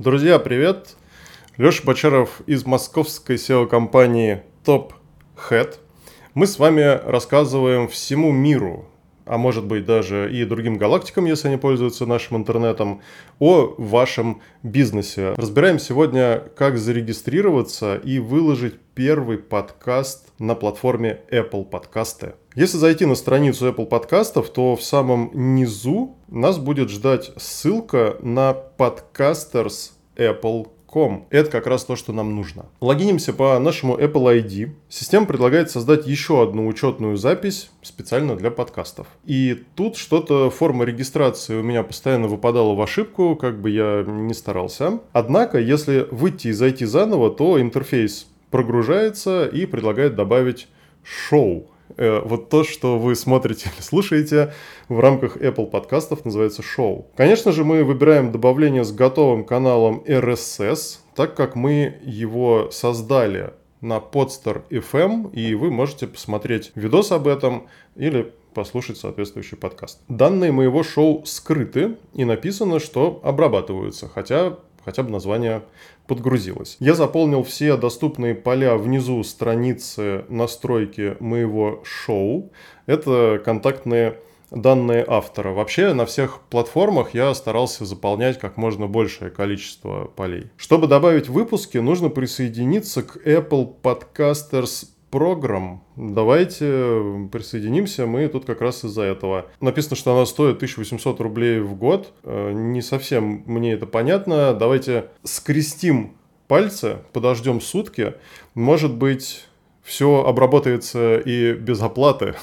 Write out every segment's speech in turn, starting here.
Друзья, привет! Леша Бочаров из московской SEO-компании Top Head. Мы с вами рассказываем всему миру, а может быть даже и другим галактикам, если они пользуются нашим интернетом, о вашем бизнесе. Разбираем сегодня, как зарегистрироваться и выложить первый подкаст на платформе Apple Podcasts. Если зайти на страницу Apple Podcasts, то в самом низу нас будет ждать ссылка на podcasters.apple.com. Это как раз то, что нам нужно. Логинимся по нашему Apple ID. Система предлагает создать еще одну учетную запись специально для подкастов. И тут что-то форма регистрации у меня постоянно выпадала в ошибку, как бы я ни старался. Однако, если выйти и зайти заново, то интерфейс прогружается и предлагает добавить шоу. Вот то, что вы смотрите или слушаете в рамках Apple подкастов, называется шоу. Конечно же, мы выбираем добавление с готовым каналом RSS, так как мы его создали на Podster.fm, и вы можете посмотреть видос об этом или послушать соответствующий подкаст. Данные моего шоу скрыты и написано, что обрабатываются, хотя бы название подгрузилось. Я заполнил все доступные поля внизу страницы настройки моего шоу. Это контактные данные автора. Вообще на всех платформах я старался заполнять как можно большее количество полей. Чтобы добавить выпуски, нужно присоединиться к Apple Podcasters Program. Давайте присоединимся, мы тут как раз из-за этого. Написано, что она стоит 1800 рублей в год. Не совсем мне это понятно. Давайте скрестим пальцы, подождем сутки. Может быть, все обработается и без оплаты.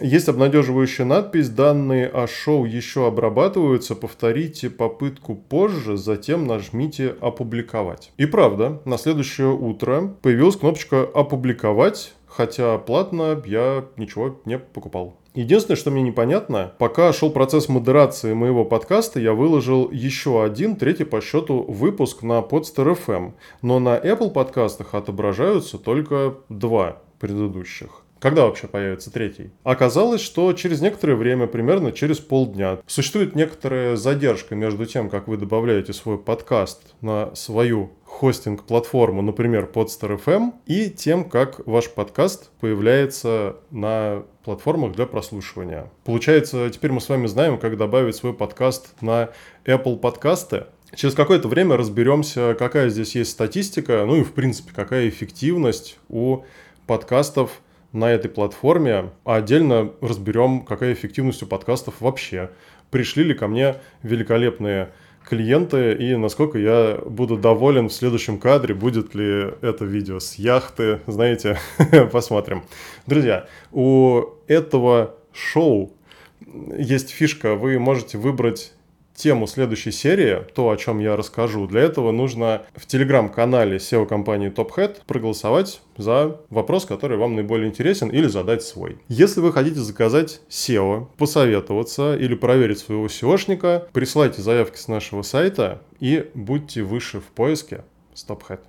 Есть обнадеживающая надпись: данные о шоу еще обрабатываются, повторите попытку позже, затем нажмите «Опубликовать». И правда, на следующее утро появилась кнопочка «Опубликовать», хотя платно я ничего не покупал. Единственное, что мне непонятно, пока шел процесс модерации моего подкаста, я выложил еще один, третий по счету, выпуск на Podster.fm, но на Apple подкастах отображаются только два предыдущих. Когда вообще появится третий? Оказалось, что через некоторое время, примерно через полдня, существует некоторая задержка между тем, как вы добавляете свой подкаст на свою хостинг-платформу, например, Podster.fm, и тем, как ваш подкаст появляется на платформах для прослушивания. Получается, теперь мы с вами знаем, как добавить свой подкаст на Apple подкасты. Через какое-то время разберемся, какая здесь есть статистика, ну и, в принципе, какая эффективность у подкастов на этой платформе, а отдельно разберем, какая эффективность у подкастов вообще. Пришли ли ко мне великолепные клиенты и насколько я буду доволен в следующем кадре, будет ли это видео с яхты, знаете, посмотрим. Друзья, у этого шоу есть фишка, вы можете выбрать тему следующей серии, то, о чем я расскажу. Для этого нужно в телеграм-канале SEO-компании Top Head проголосовать за вопрос, который вам наиболее интересен, или задать свой. Если вы хотите заказать SEO, посоветоваться или проверить своего SEOшника, присылайте заявки с нашего сайта и будьте выше в поиске с Top Head.